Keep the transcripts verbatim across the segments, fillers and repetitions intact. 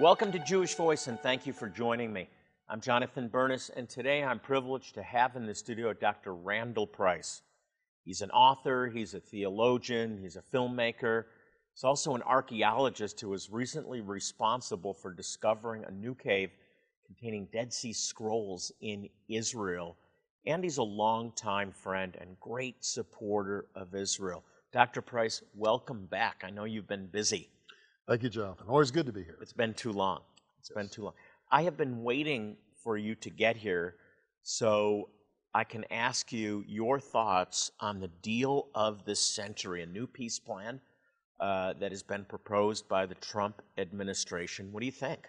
Welcome to Jewish Voice, and thank you for joining me. I'm Jonathan Burness, and today I'm privileged to have in the studio Doctor Randall Price. He's an author, he's a theologian, he's a filmmaker. He's also an archaeologist who was recently responsible for discovering a new cave containing Dead Sea Scrolls in Israel. And he's a longtime friend and great supporter of Israel. Doctor Price, welcome back. I know you've been busy. Thank you, Jonathan. Always good to be here. It's been too long. It's yes. been too long. I have been waiting for you to get here so I can ask you your thoughts on the deal of this century, a new peace plan uh, that has been proposed by the Trump administration. What do you think?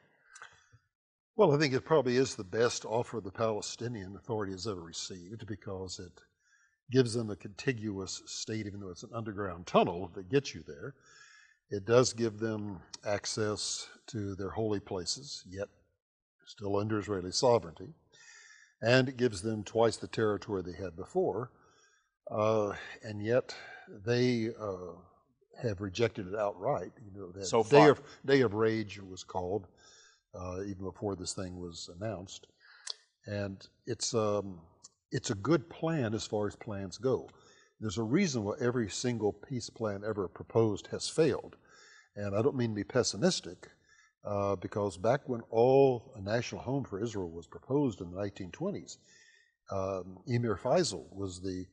Well, I think it probably is the best offer the Palestinian Authority has ever received because it gives them a contiguous state, even though it's an underground tunnel that gets you there. It does give them access to their holy places, yet still under Israeli sovereignty, and it gives them twice the territory they had before, uh, and yet they uh, have rejected it outright. You know, that so far. Day of, Day of Rage was called, uh, even before this thing was announced, and it's um, it's a good plan as far as plans go. There's a reason why every single peace plan ever proposed has failed. And I don't mean to be pessimistic, uh, because back when all a national home for Israel was proposed in the nineteen twenties, um, Emir Faisal was the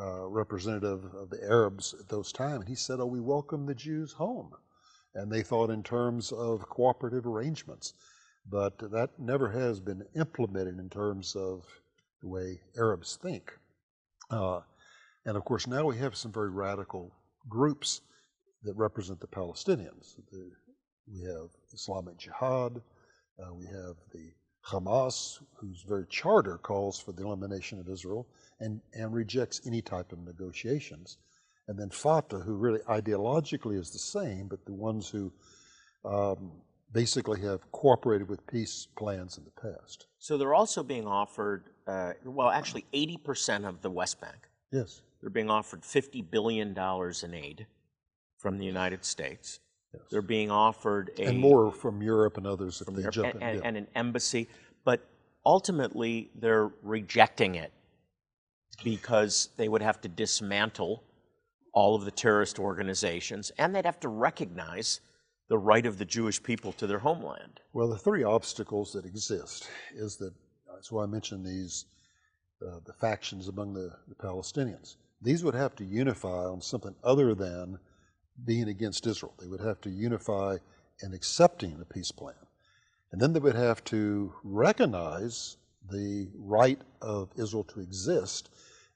uh, representative of the Arabs at those times, and he said, oh, we welcome the Jews home. And they thought in terms of cooperative arrangements. But that never has been implemented in terms of the way Arabs think. Uh, And of course, now we have some very radical groups that represent the Palestinians. The, we have Islamic Jihad, uh, we have the Hamas, whose very charter calls for the elimination of Israel and, and rejects any type of negotiations. And then Fatah, who really ideologically is the same, but the ones who um, basically have cooperated with peace plans in the past. So they're also being offered, uh, well, actually eighty percent of the West Bank. Yes. They're being offered fifty billion dollars in aid from the United States. Yes. They're being offered a... And more from Europe and others if they Europe, jump and, in. And, yeah. and an embassy. But ultimately, they're rejecting it because they would have to dismantle all of the terrorist organizations, and they'd have to recognize the right of the Jewish people to their homeland. Well, the three obstacles that exist is that, that's why I mentioned these Uh, the factions among the, the Palestinians. These would have to unify on something other than being against Israel. They would have to unify in accepting a peace plan. And then they would have to recognize the right of Israel to exist,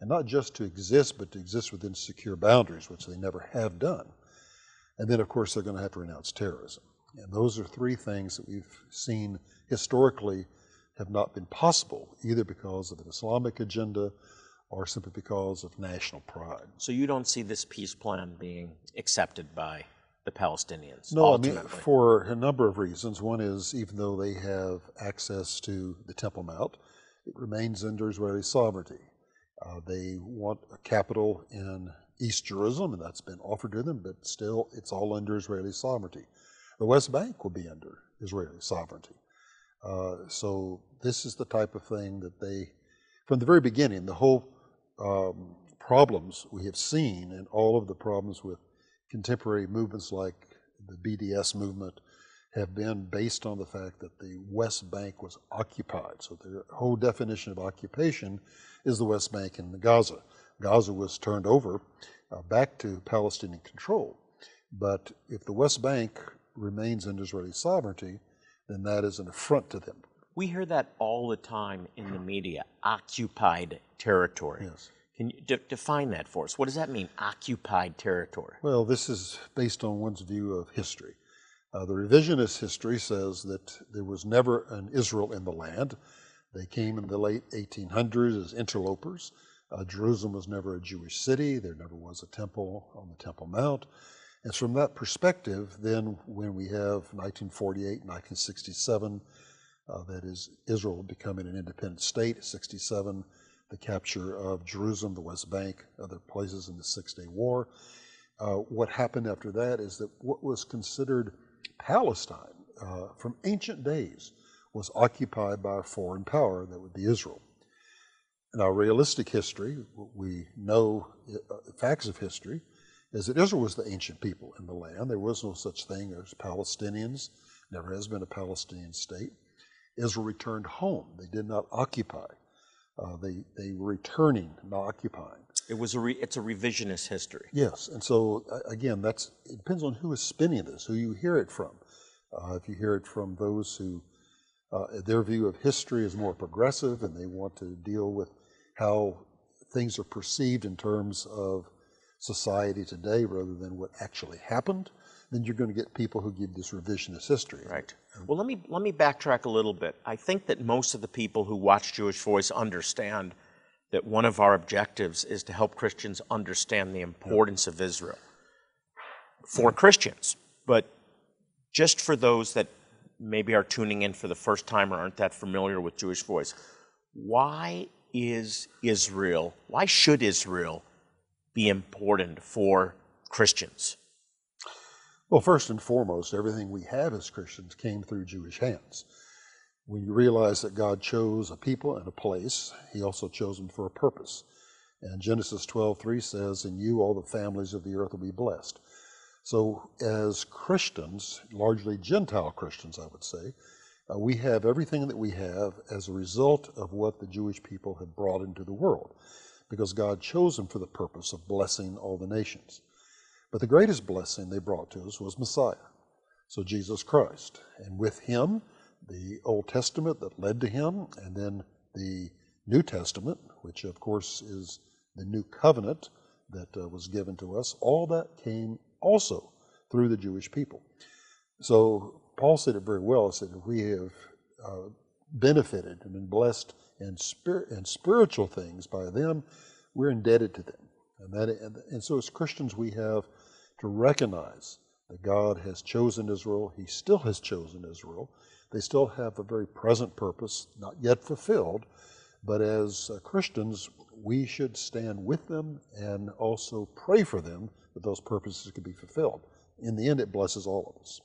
and not just to exist, but to exist within secure boundaries, which they never have done. And then, of course, they're going to have to renounce terrorism. And those are three things that we've seen historically have not been possible, either because of an Islamic agenda or simply because of national pride. So you don't see this peace plan being accepted by the Palestinians? No, ultimately. I mean, for a number of reasons. One is, even though they have access to the Temple Mount, it remains under Israeli sovereignty. Uh, they want a capital in East Jerusalem, and that's been offered to them, but still it's all under Israeli sovereignty. The West Bank will be under Israeli sovereignty. Uh, so this is the type of thing that they, from the very beginning, the whole um, problems we have seen and all of the problems with contemporary movements like the B D S movement have been based on the fact that the West Bank was occupied. So their whole definition of occupation is the West Bank and Gaza. Gaza was turned over uh, back to Palestinian control. But if the West Bank remains under Israeli sovereignty, then that is an affront to them. We hear that all the time in the media, occupied territory. Yes. Can you de- define that for us? What does that mean, occupied territory? Well, this is based on one's view of history. Uh, the revisionist history says that there was never an Israel in the land. They came in the late eighteen hundreds as interlopers. Uh, Jerusalem was never a Jewish city. There never was a temple on the Temple Mount. And from that perspective, then when we have nineteen forty-eight, nineteen sixty-seven, uh, that is Israel becoming an independent state, sixty-seven, the capture of Jerusalem, the West Bank, other places in the Six-Day War. Uh, what happened after that is that what was considered Palestine uh, from ancient days was occupied by a foreign power that would be Israel. In our realistic history, what we know, uh, facts of history, is that Israel was the ancient people in the land. There was no such thing as Palestinians, never has been a Palestinian state. Israel returned home. They did not occupy. Uh, they, they were returning, not occupying. It was a re, it's a revisionist history. Yes, and so uh, again, that's, it depends on who is spinning this, who you hear it from. Uh, if you hear it from those who, uh, their view of history is more progressive and they want to deal with how things are perceived in terms of society today rather than what actually happened, then you're going to get people who give this revisionist history. Right. Well, let me, let me backtrack a little bit. I think that most of the people who watch Jewish Voice understand that one of our objectives is to help Christians understand the importance of Israel for Christians. But just for those that maybe are tuning in for the first time or aren't that familiar with Jewish Voice, why is Israel, why should Israel be important for Christians? Well, first and foremost, everything we have as Christians came through Jewish hands. When you realize that God chose a people and a place, He also chose them for a purpose. And Genesis twelve three says, "In you all the families of the earth will be blessed." So as Christians, largely Gentile Christians, I would say, uh, we have everything that we have as a result of what the Jewish people had brought into the world, because God chose them for the purpose of blessing all the nations. But the greatest blessing they brought to us was Messiah, so Jesus Christ. And with Him, the Old Testament that led to Him, and then the New Testament, which of course is the New Covenant that uh, was given to us, all that came also through the Jewish people. So Paul said it very well. He said, if we have uh, benefited and been blessed in, spir in spiritual things by them, we're indebted to them. And, that, and, and so as Christians, we have to recognize that God has chosen Israel. He still has chosen Israel. They still have a very present purpose, not yet fulfilled. But as uh, Christians, we should stand with them and also pray for them that those purposes could be fulfilled. In the end, it blesses all of us.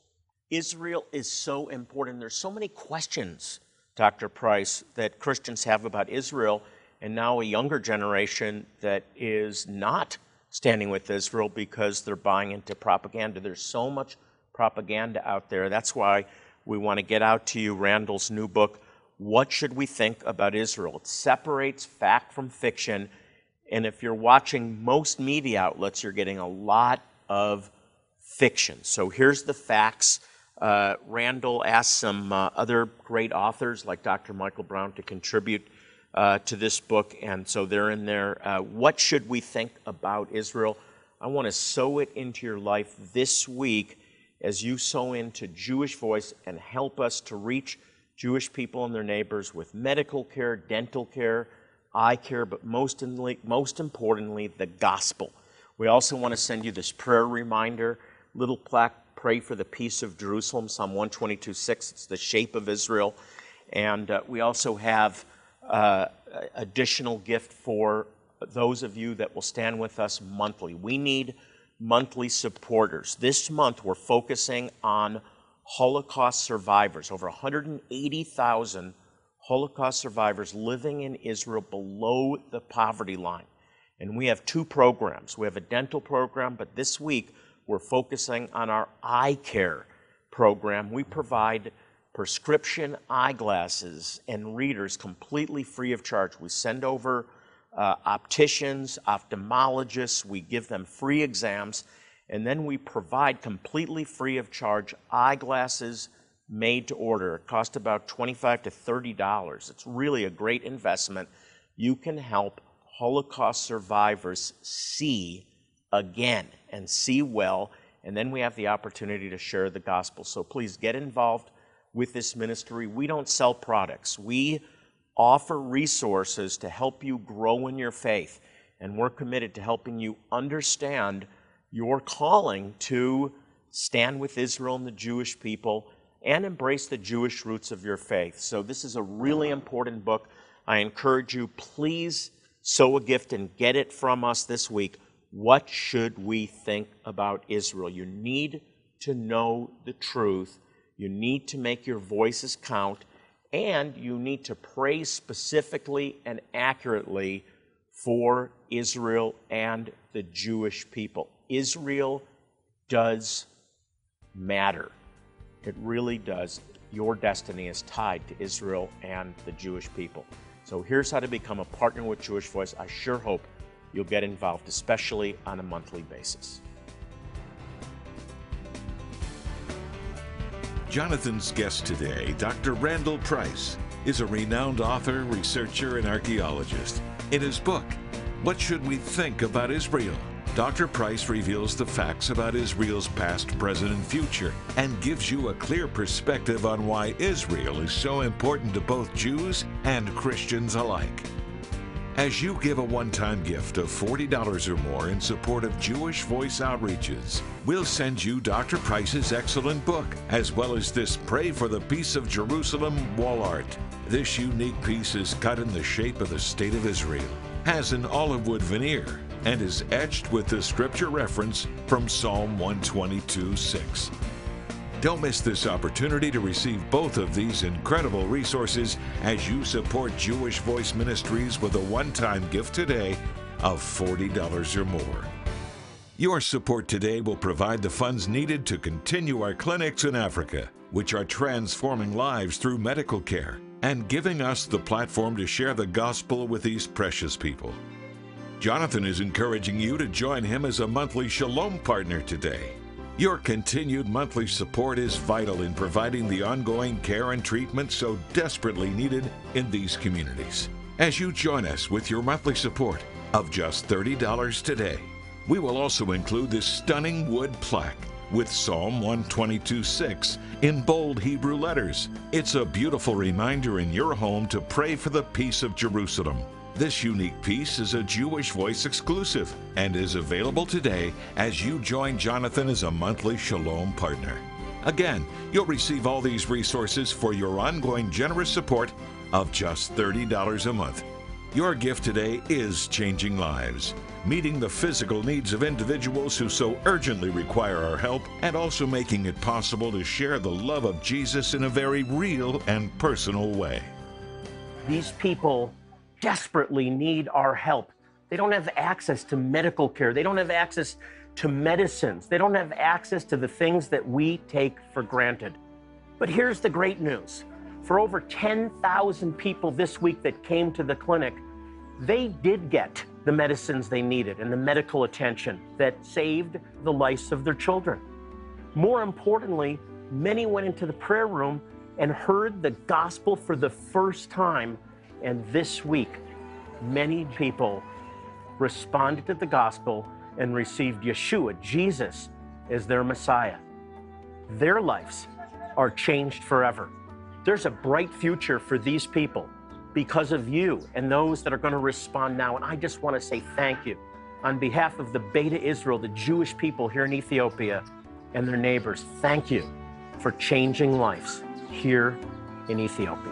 Israel is so important. There's so many questions, Doctor Price, that Christians have about Israel, and now a younger generation that is not standing with Israel because they're buying into propaganda. There's so much propaganda out there. That's why we want to get out to you Randall's new book, What Should We Think About Israel? It separates fact from fiction, and if you're watching most media outlets, you're getting a lot of fiction. So here's the facts. Uh, Randall asked some uh, other great authors like Doctor Michael Brown to contribute Uh, to this book, and so they're in there. Uh, what should we think about Israel? I want to sow it into your life this week as you sow into Jewish Voice and help us to reach Jewish people and their neighbors with medical care, dental care, eye care, but most, in, most importantly, the gospel. We also want to send you this prayer reminder, little plaque, pray for the peace of Jerusalem, Psalm one twenty-two six, it's the shape of Israel. And uh, we also have Uh, additional gift for those of you that will stand with us monthly. We need monthly supporters. This month we're focusing on Holocaust survivors. Over one hundred eighty thousand Holocaust survivors living in Israel below the poverty line. And we have two programs. We have a dental program, but this week we're focusing on our eye care program. We provide prescription eyeglasses and readers completely free of charge. We send over uh, opticians, ophthalmologists, we give them free exams, and then we provide completely free of charge eyeglasses made to order. It costs about twenty-five to thirty dollars. It's really a great investment. You can help Holocaust survivors see again and see well, and then we have the opportunity to share the gospel. So please get involved with this ministry. We don't sell products. We offer resources to help you grow in your faith, and we're committed to helping you understand your calling to stand with Israel and the Jewish people and embrace the Jewish roots of your faith. So this is a really important book. I encourage you, please sow a gift and get it from us this week. What should we think about Israel? You need to know the truth. You need to make your voices count, and you need to pray specifically and accurately for Israel and the Jewish people. Israel does matter. It really does. Your destiny is tied to Israel and the Jewish people. So here's how to become a partner with Jewish Voice. I sure hope you'll get involved, especially on a monthly basis. Jonathan's guest today, Doctor Randall Price, is a renowned author, researcher, and archaeologist. In his book, What Should We Think About Israel?, Doctor Price reveals the facts about Israel's past, present, and future, and gives you a clear perspective on why Israel is so important to both Jews and Christians alike. As you give a one-time gift of forty dollars or more in support of Jewish Voice Outreaches, we'll send you Doctor Price's excellent book, as well as this Pray for the Peace of Jerusalem wall art. This unique piece is cut in the shape of the State of Israel, has an olive wood veneer, and is etched with the scripture reference from Psalm one twenty-two six. Don't miss this opportunity to receive both of these incredible resources as you support Jewish Voice Ministries with a one-time gift today of forty dollars or more. Your support today will provide the funds needed to continue our clinics in Africa, which are transforming lives through medical care and giving us the platform to share the gospel with these precious people. Jonathan is encouraging you to join him as a monthly Shalom partner today. Your continued monthly support is vital in providing the ongoing care and treatment so desperately needed in these communities. As you join us with your monthly support of just thirty dollars today, we will also include this stunning wood plaque with Psalm one twenty-two six in bold Hebrew letters. It's a beautiful reminder in your home to pray for the peace of Jerusalem. This unique piece is a Jewish Voice exclusive and is available today as you join Jonathan as a monthly Shalom partner. Again, you'll receive all these resources for your ongoing generous support of just thirty dollars a month. Your gift today is changing lives, meeting the physical needs of individuals who so urgently require our help, and also making it possible to share the love of Jesus in a very real and personal way. These people desperately need our help. They don't have access to medical care. They don't have access to medicines. They don't have access to the things that we take for granted. But here's the great news. For over ten thousand people this week that came to the clinic, they did get the medicines they needed and the medical attention that saved the lives of their children. More importantly, many went into the prayer room and heard the gospel for the first time. And this week, many people responded to the gospel and received Yeshua, Jesus, as their Messiah. Their lives are changed forever. There's a bright future for these people because of you and those that are going to respond now. And I just want to say thank you on behalf of the Beta Israel, the Jewish people here in Ethiopia and their neighbors. Thank you for changing lives here in Ethiopia.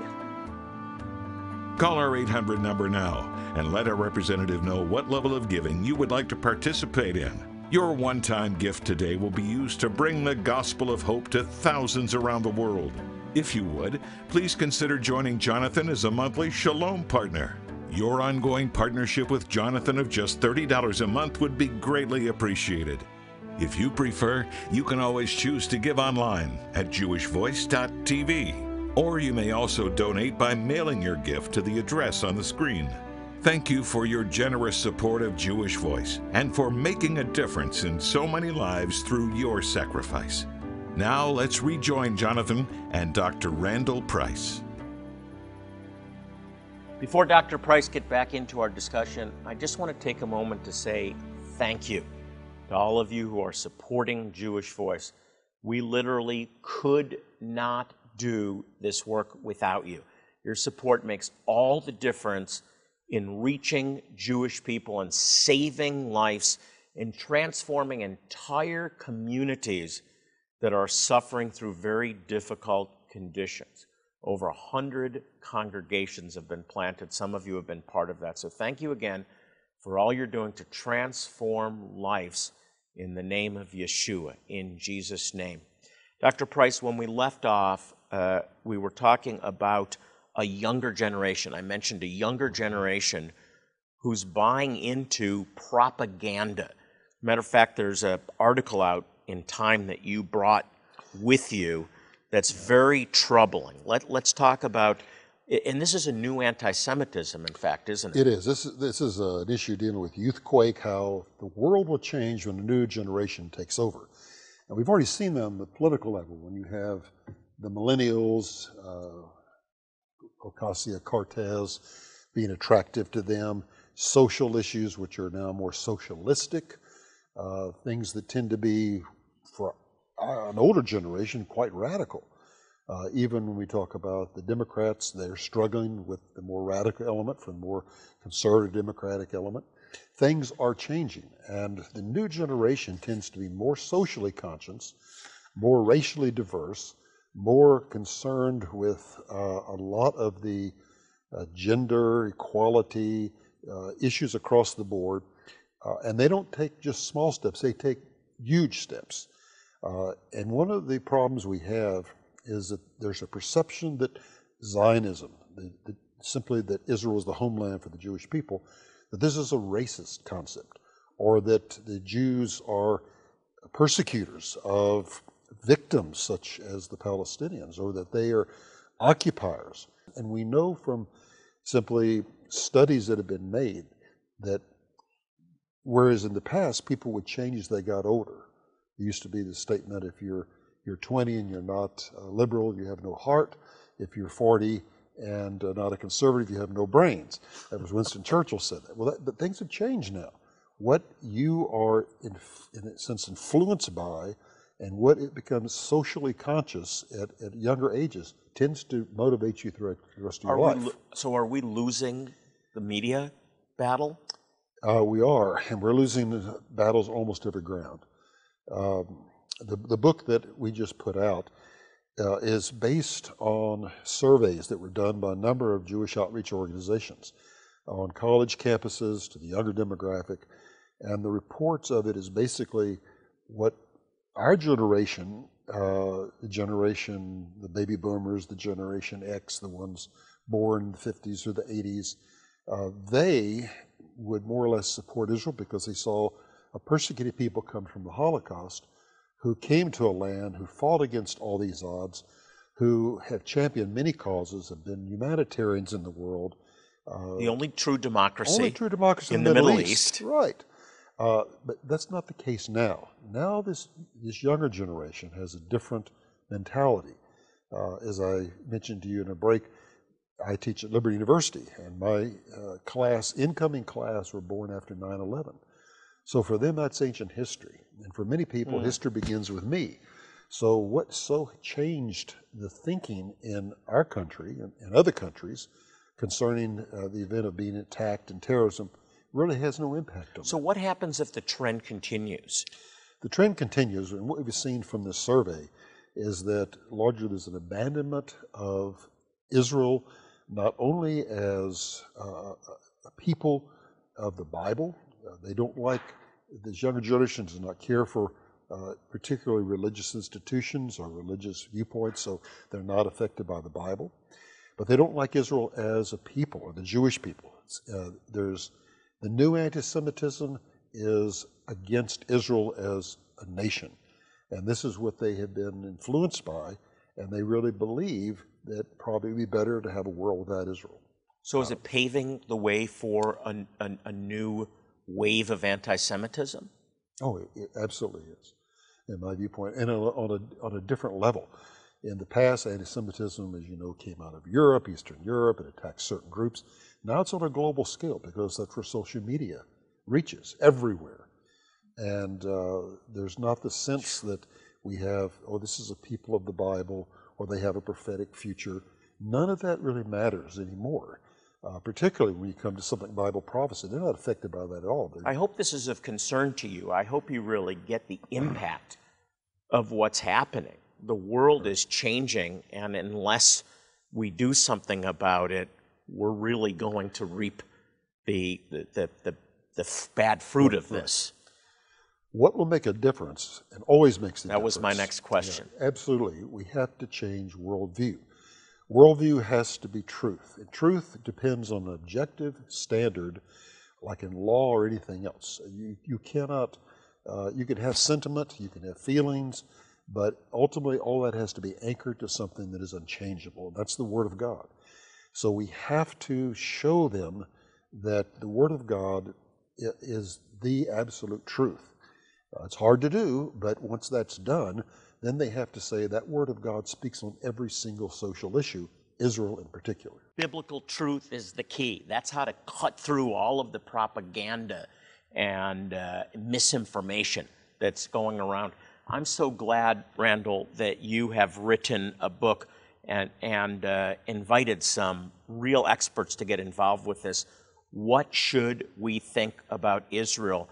Call our eight hundred number now and let our representative know what level of giving you would like to participate in. Your one-time gift today will be used to bring the gospel of hope to thousands around the world. If you would, please consider joining Jonathan as a monthly Shalom partner. Your ongoing partnership with Jonathan of just thirty dollars a month would be greatly appreciated. If you prefer, you can always choose to give online at jewish voice dot t v. Or you may also donate by mailing your gift to the address on the screen. Thank you for your generous support of Jewish Voice and for making a difference in so many lives through your sacrifice. Now let's rejoin Jonathan and Doctor Randall Price. Before Doctor Price gets back into our discussion, I just want to take a moment to say thank you. to all of you who are supporting Jewish Voice. We literally could not do this work without you. Your support makes all the difference in reaching Jewish people and saving lives and transforming entire communities that are suffering through very difficult conditions. Over one hundred congregations have been planted. Some of you have been part of that. So thank you again for all you're doing to transform lives in the name of Yeshua, in Jesus' name. Doctor Price, when we left off, uh, we were talking about a younger generation. I mentioned a younger generation who's buying into propaganda. Matter of fact, there's an article out in Time that you brought with you that's very troubling. Let, let's talk about, and this is a new anti-Semitism, in fact, isn't it? It is. This is, this is an issue dealing with youthquake, how the world will change when a new generation takes over. And we've already seen them at the political level when you have the Millennials, uh, Ocasio-Cortez being attractive to them, social issues which are now more socialistic, uh, things that tend to be, for an older generation, quite radical. Uh, even when we talk about the Democrats, they're struggling with the more radical element from the more conservative Democratic element. Things are changing, and the new generation tends to be more socially conscious, more racially diverse, more concerned with uh, a lot of the uh, gender equality uh, issues across the board. Uh, and they don't take just small steps, they take huge steps. Uh, and one of the problems we have is that there's a perception that Zionism, the, the, simply that Israel is the homeland for the Jewish people, that this is a racist concept, or that the Jews are persecutors of victims such as the Palestinians, or that they are occupiers. And we know from simply studies that have been made that whereas in the past people would change as they got older, it used to be the statement, if you're you're twenty and you're not uh, liberal, you have no heart. If you're forty and uh, not a conservative, you have no brains. That was Winston Churchill said that. Well, that, but things have changed now. What you are, in, in a sense, influenced by, and what it becomes socially conscious at, at younger ages, tends to motivate you throughout the rest of your are life. So are we losing the media battle? Uh, we are, and we're losing battles almost every ground. Um, The, the book that we just put out uh, is based on surveys that were done by a number of Jewish outreach organizations on college campuses to the younger demographic, and the reports of it is basically what our generation, uh, the generation, the baby boomers, the generation X, the ones born in the fifties or the eighties, uh, they would more or less support Israel because they saw a persecuted people come from the Holocaust, who came to a land, who fought against all these odds, who have championed many causes, have been humanitarians in the world. Uh, the only true democracy, only true democracy in the Middle, Middle East. East. Right. Uh, but that's not the case now. Now this, this younger generation has a different mentality. Uh, as I mentioned to you in a break, I teach at Liberty University, and my uh, class, incoming class, were born after nine eleven. So for them, that's ancient history. And for many people, mm. history begins with me. So what so changed the thinking in our country and, and other countries concerning uh, the event of being attacked and terrorism really has no impact on So that. What happens if the trend continues? The trend continues, and what we've seen from this survey is that largely there's an abandonment of Israel, not only as uh, a people of the Bible. Uh, they don't like, these younger generations do not care for uh, particularly religious institutions or religious viewpoints, so they're not affected by the Bible. But they don't like Israel as a people, or the Jewish people. Uh, there's the new anti-Semitism is against Israel as a nation. And this is what they have been influenced by, and they really believe that probably it would be better to have a world without Israel. So is it paving the way for a, a, a new wave of anti-Semitism? Oh, it, it absolutely is, in my viewpoint, and on a, on a different level. In the past, anti-Semitism, as you know, came out of Europe, Eastern Europe, and attacked certain groups. Now it's on a global scale because that's where social media reaches, everywhere. And uh, there's not the sense that we have, oh, this is a people of the Bible, or they have a prophetic future. None of that really matters anymore, uh, particularly when you come to something Bible prophecy. They're not affected by that at all. They're... I hope this is of concern to you. I hope you really get the impact of what's happening. The world is changing, and unless we do something about it, we're really going to reap the, the, the, the, the bad fruit of this. What will make a difference, and always makes a difference? That was my next question. Yeah, absolutely. We have to change worldview. Worldview has to be truth. And truth depends on an objective standard, like in law or anything else. You, you cannot, uh, you can have sentiment, you can have feelings, but ultimately all that has to be anchored to something that is unchangeable. That's the Word of God. So we have to show them that the Word of God is the absolute truth. Uh, it's hard to do, but once that's done, then they have to say that Word of God speaks on every single social issue, Israel in particular. Biblical truth is the key. That's how to cut through all of the propaganda and uh, misinformation that's going around. I'm so glad, Randall, that you have written a book and, and uh, invited some real experts to get involved with this. What should we think about Israel?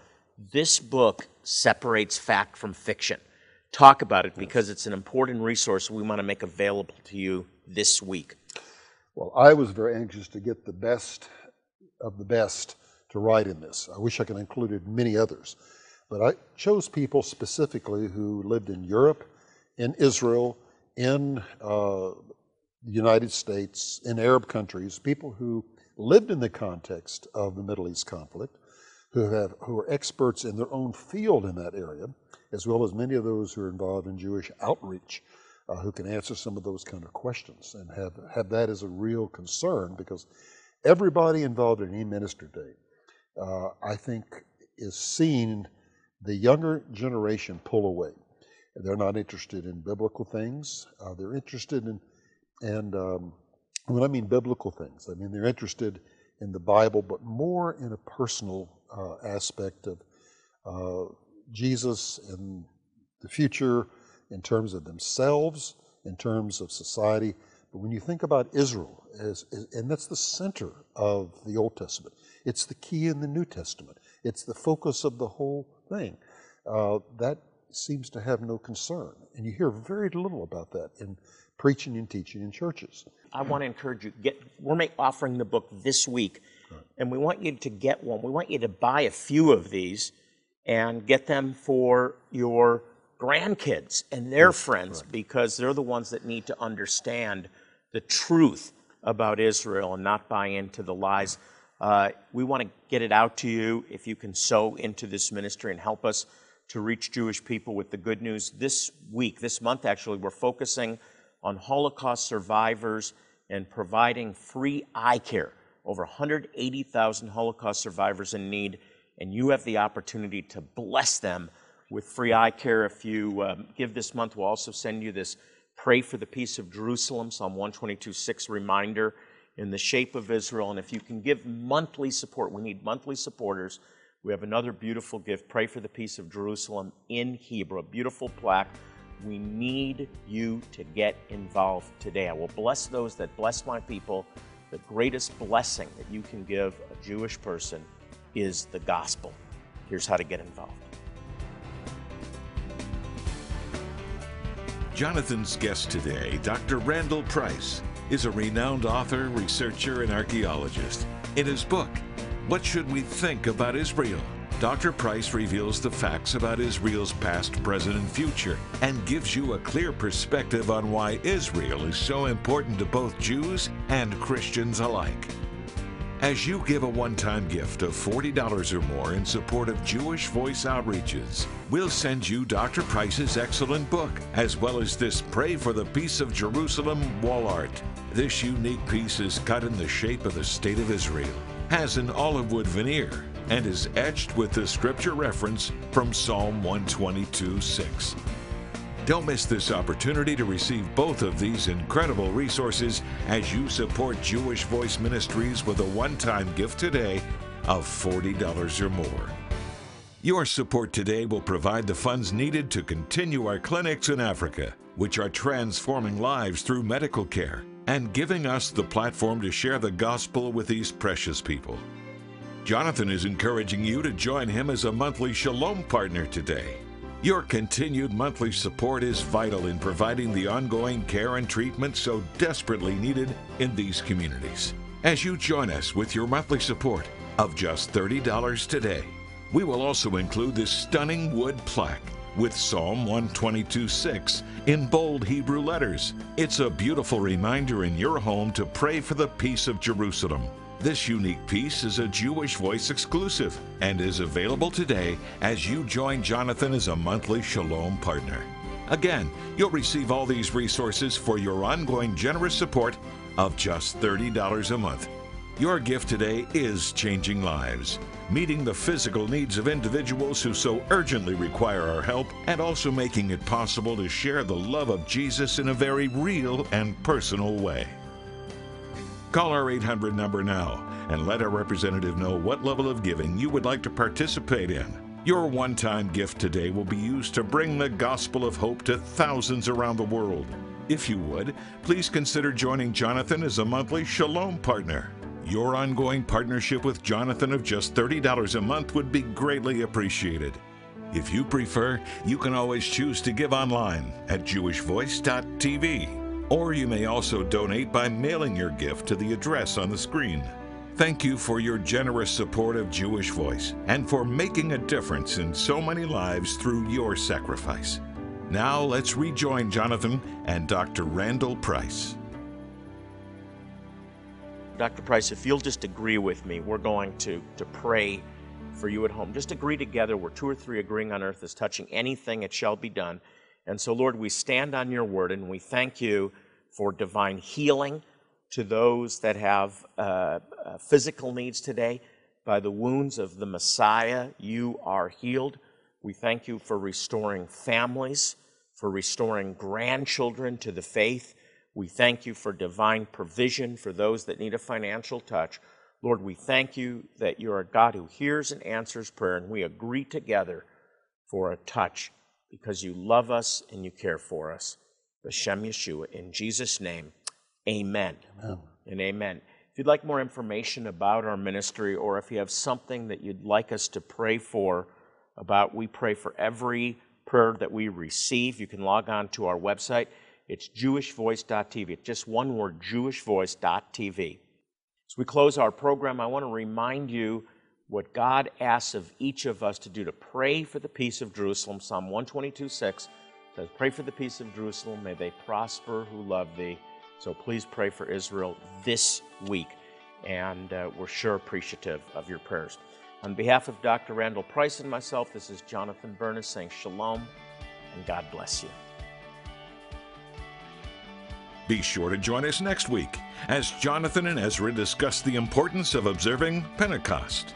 This book separates fact from fiction. Talk about it, because it's an important resource we want to make available to you this week. Well, I was very anxious to get the best of the best to write in this. I wish I could have included many others. But I chose people specifically who lived in Europe, in Israel, in uh, the United States, in Arab countries, people who lived in the context of the Middle East conflict, who have who are experts in their own field in that area, as well as many of those who are involved in Jewish outreach, uh, who can answer some of those kind of questions and have, have that as a real concern, because everybody involved in any ministry day, uh, I think, is seeing the younger generation pull away. They're not interested in biblical things. Uh, they're interested in, and um, when I mean biblical things, I mean they're interested in the Bible, but more in a personal uh, aspect of uh, Jesus and the future in terms of themselves, in terms of society. But when you think about Israel, as, as, and that's the center of the Old Testament, it's the key in the New Testament. It's the focus of the whole thing. Uh, that seems to have no concern. And you hear very little about that in preaching and teaching in churches. I want to encourage you, get, we're make, offering the book this week, right. And we want you to get one. We want you to buy a few of these and get them for your grandkids and their yes, friends, right. Because they're the ones that need to understand the truth about Israel and not buy into the lies. Uh, we want to get it out to you. If you can sow into this ministry and help us to reach Jewish people with the good news. This week, this month actually, we're focusing on Holocaust survivors and providing free eye care. Over one hundred eighty thousand Holocaust survivors in need, and you have the opportunity to bless them with free eye care. If you um, give this month, we'll also send you this Pray for the Peace of Jerusalem, Psalm one twenty-two six reminder, in the shape of Israel. And if you can give monthly support, we need monthly supporters. We have another beautiful gift, Pray for the Peace of Jerusalem in Hebrew, a beautiful plaque. We need you to get involved today. I will bless those that bless my people. The greatest blessing that you can give a Jewish person is the gospel. Here's how to get involved. Jonathan's guest today, Doctor Randall Price, is a renowned author, researcher, and archaeologist. In his book, What Should We Think About Israel?, Doctor Price reveals the facts about Israel's past, present, and future, and gives you a clear perspective on why Israel is so important to both Jews and Christians alike. As you give a one-time gift of forty dollars or more in support of Jewish Voice Outreaches, we'll send you Doctor Price's excellent book, as well as this Pray for the Peace of Jerusalem wall art. This unique piece is cut in the shape of the State of Israel, has an olive wood veneer, and is etched with the scripture reference from Psalm one twenty-two six. Don't miss this opportunity to receive both of these incredible resources as you support Jewish Voice Ministries with a one-time gift today of forty dollars or more. Your support today will provide the funds needed to continue our clinics in Africa, which are transforming lives through medical care and giving us the platform to share the gospel with these precious people. Jonathan is encouraging you to join him as a monthly Shalom partner today. Your continued monthly support is vital in providing the ongoing care and treatment so desperately needed in these communities. As you join us with your monthly support of just thirty dollars today, we will also include this stunning wood plaque with Psalm one twenty-two six in bold Hebrew letters. It's a beautiful reminder in your home to pray for the peace of Jerusalem. This unique piece is a Jewish Voice exclusive and is available today as you join Jonathan as a monthly Shalom partner. Again, you'll receive all these resources for your ongoing generous support of just thirty dollars a month. Your gift today is changing lives, meeting the physical needs of individuals who so urgently require our help, and also making it possible to share the love of Jesus in a very real and personal way. Call our eight hundred number now and let our representative know what level of giving you would like to participate in. Your one-time gift today will be used to bring the gospel of hope to thousands around the world. If you would, please consider joining Jonathan as a monthly Shalom partner. Your ongoing partnership with Jonathan of just thirty dollars a month would be greatly appreciated. If you prefer, you can always choose to give online at jewish voice dot t v. Or you may also donate by mailing your gift to the address on the screen. Thank you for your generous support of Jewish Voice and for making a difference in so many lives through your sacrifice. Now let's rejoin Jonathan and Doctor Randall Price. Doctor Price, if you'll just agree with me, we're going to, to pray for you at home. Just agree together where two or three agreeing on earth is touching anything, it shall be done. And so, Lord, we stand on your word, and we thank you for divine healing to those that have uh, physical needs today. By the wounds of the Messiah, you are healed. We thank you for restoring families, for restoring grandchildren to the faith. We thank you for divine provision for those that need a financial touch. Lord, we thank you that you're a God who hears and answers prayer, and we agree together for a touch, because you love us and you care for us. Hashem Yeshua, in Jesus' name, amen. Amen and amen. If you'd like more information about our ministry, or if you have something that you'd like us to pray for about, we pray for every prayer that we receive. You can log on to our website. It's jewish voice dot t v. It's just one word, jewish voice dot t v. As we close our program, I want to remind you what God asks of each of us to do, to pray for the peace of Jerusalem. Psalm one twenty-two six says, pray for the peace of Jerusalem, may they prosper who love thee. So please pray for Israel this week, and uh, we're sure appreciative of your prayers. On behalf of Doctor Randall Price and myself, this is Jonathan Burness saying shalom, and God bless you. Be sure to join us next week as Jonathan and Ezra discuss the importance of observing Pentecost.